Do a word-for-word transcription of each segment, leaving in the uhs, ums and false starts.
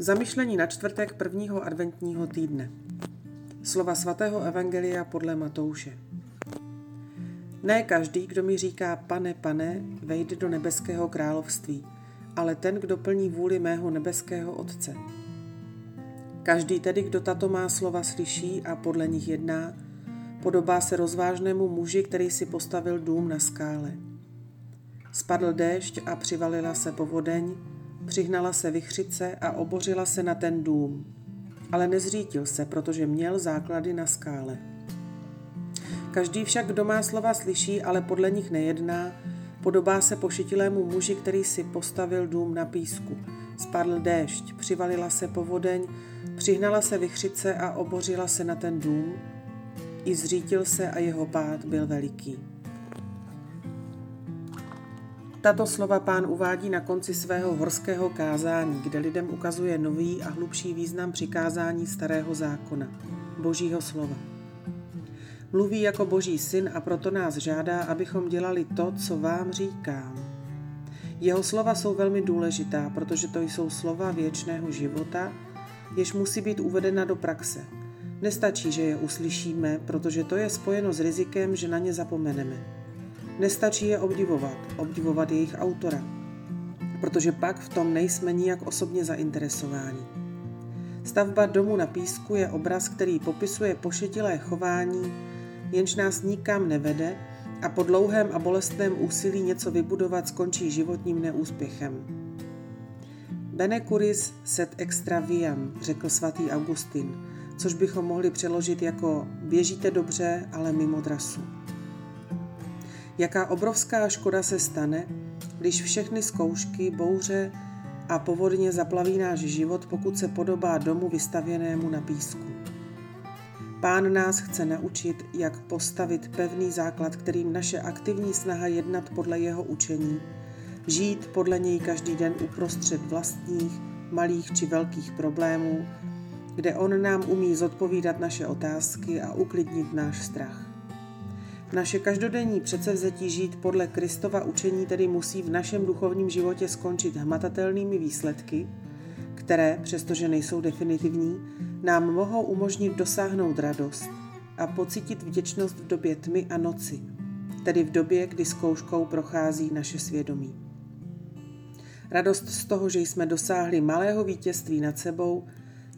Zamyšlení na čtvrtek prvního adventního týdne. Slova svatého evangelia podle Matouše. Ne každý, kdo mi říká pane, pane, vejde do nebeského království, ale ten, kdo plní vůli mého nebeského otce. Každý tedy, kdo tato má slova slyší a podle nich jedná, podobá se rozvážnému muži, který si postavil dům na skále. Spadl déšť a přivalila se povodeň, přihnala se vichřice a obořila se na ten dům, ale nezřítil se, protože měl základy na skále. Každý však, kdo má slova slyší, ale podle nich nejedná, podobá se pošetilému muži, který si postavil dům na písku. Spadl déšť, přivalila se povodeň, přihnala se vichřice a obořila se na ten dům, i zřítil se a jeho pád byl veliký. Tato slova Pán uvádí na konci svého horského kázání, kde lidem ukazuje nový a hlubší význam přikázání starého zákona, Božího slova. Mluví jako Boží syn a proto nás žádá, abychom dělali to, co vám říkám. Jeho slova jsou velmi důležitá, protože to jsou slova věčného života, jež musí být uvedena do praxe. Nestačí, že je uslyšíme, protože to je spojeno s rizikem, že na ně zapomeneme. Nestačí je obdivovat, obdivovat jejich autora, protože pak v tom nejsme nijak osobně zainteresováni. Stavba domu na písku je obraz, který popisuje pošetilé chování, jenž nás nikam nevede a po dlouhém a bolestném úsilí něco vybudovat skončí životním neúspěchem. Bene curis sed extra viam, řekl svatý Augustin, což bychom mohli přeložit jako běžíte dobře, ale mimo trasu. Jaká obrovská škoda se stane, když všechny zkoušky, bouře a povodně zaplaví náš život, pokud se podobá domu vystavěnému na písku. Pán nás chce naučit, jak postavit pevný základ, kterým naše aktivní snaha jednat podle jeho učení, žít podle něj každý den uprostřed vlastních, malých či velkých problémů, kde on nám umí zodpovídat naše otázky a uklidnit náš strach. Naše každodenní předsevzetí žít podle Kristova učení tedy musí v našem duchovním životě skončit hmatatelnými výsledky, které, přestože nejsou definitivní, nám mohou umožnit dosáhnout radost a pocítit vděčnost v době tmy a noci, tedy v době, kdy zkouškou prochází naše svědomí. Radost z toho, že jsme dosáhli malého vítězství nad sebou,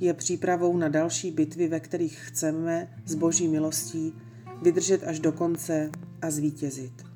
je přípravou na další bitvy, ve kterých chceme s Boží milostí vydržet až do konce a zvítězit.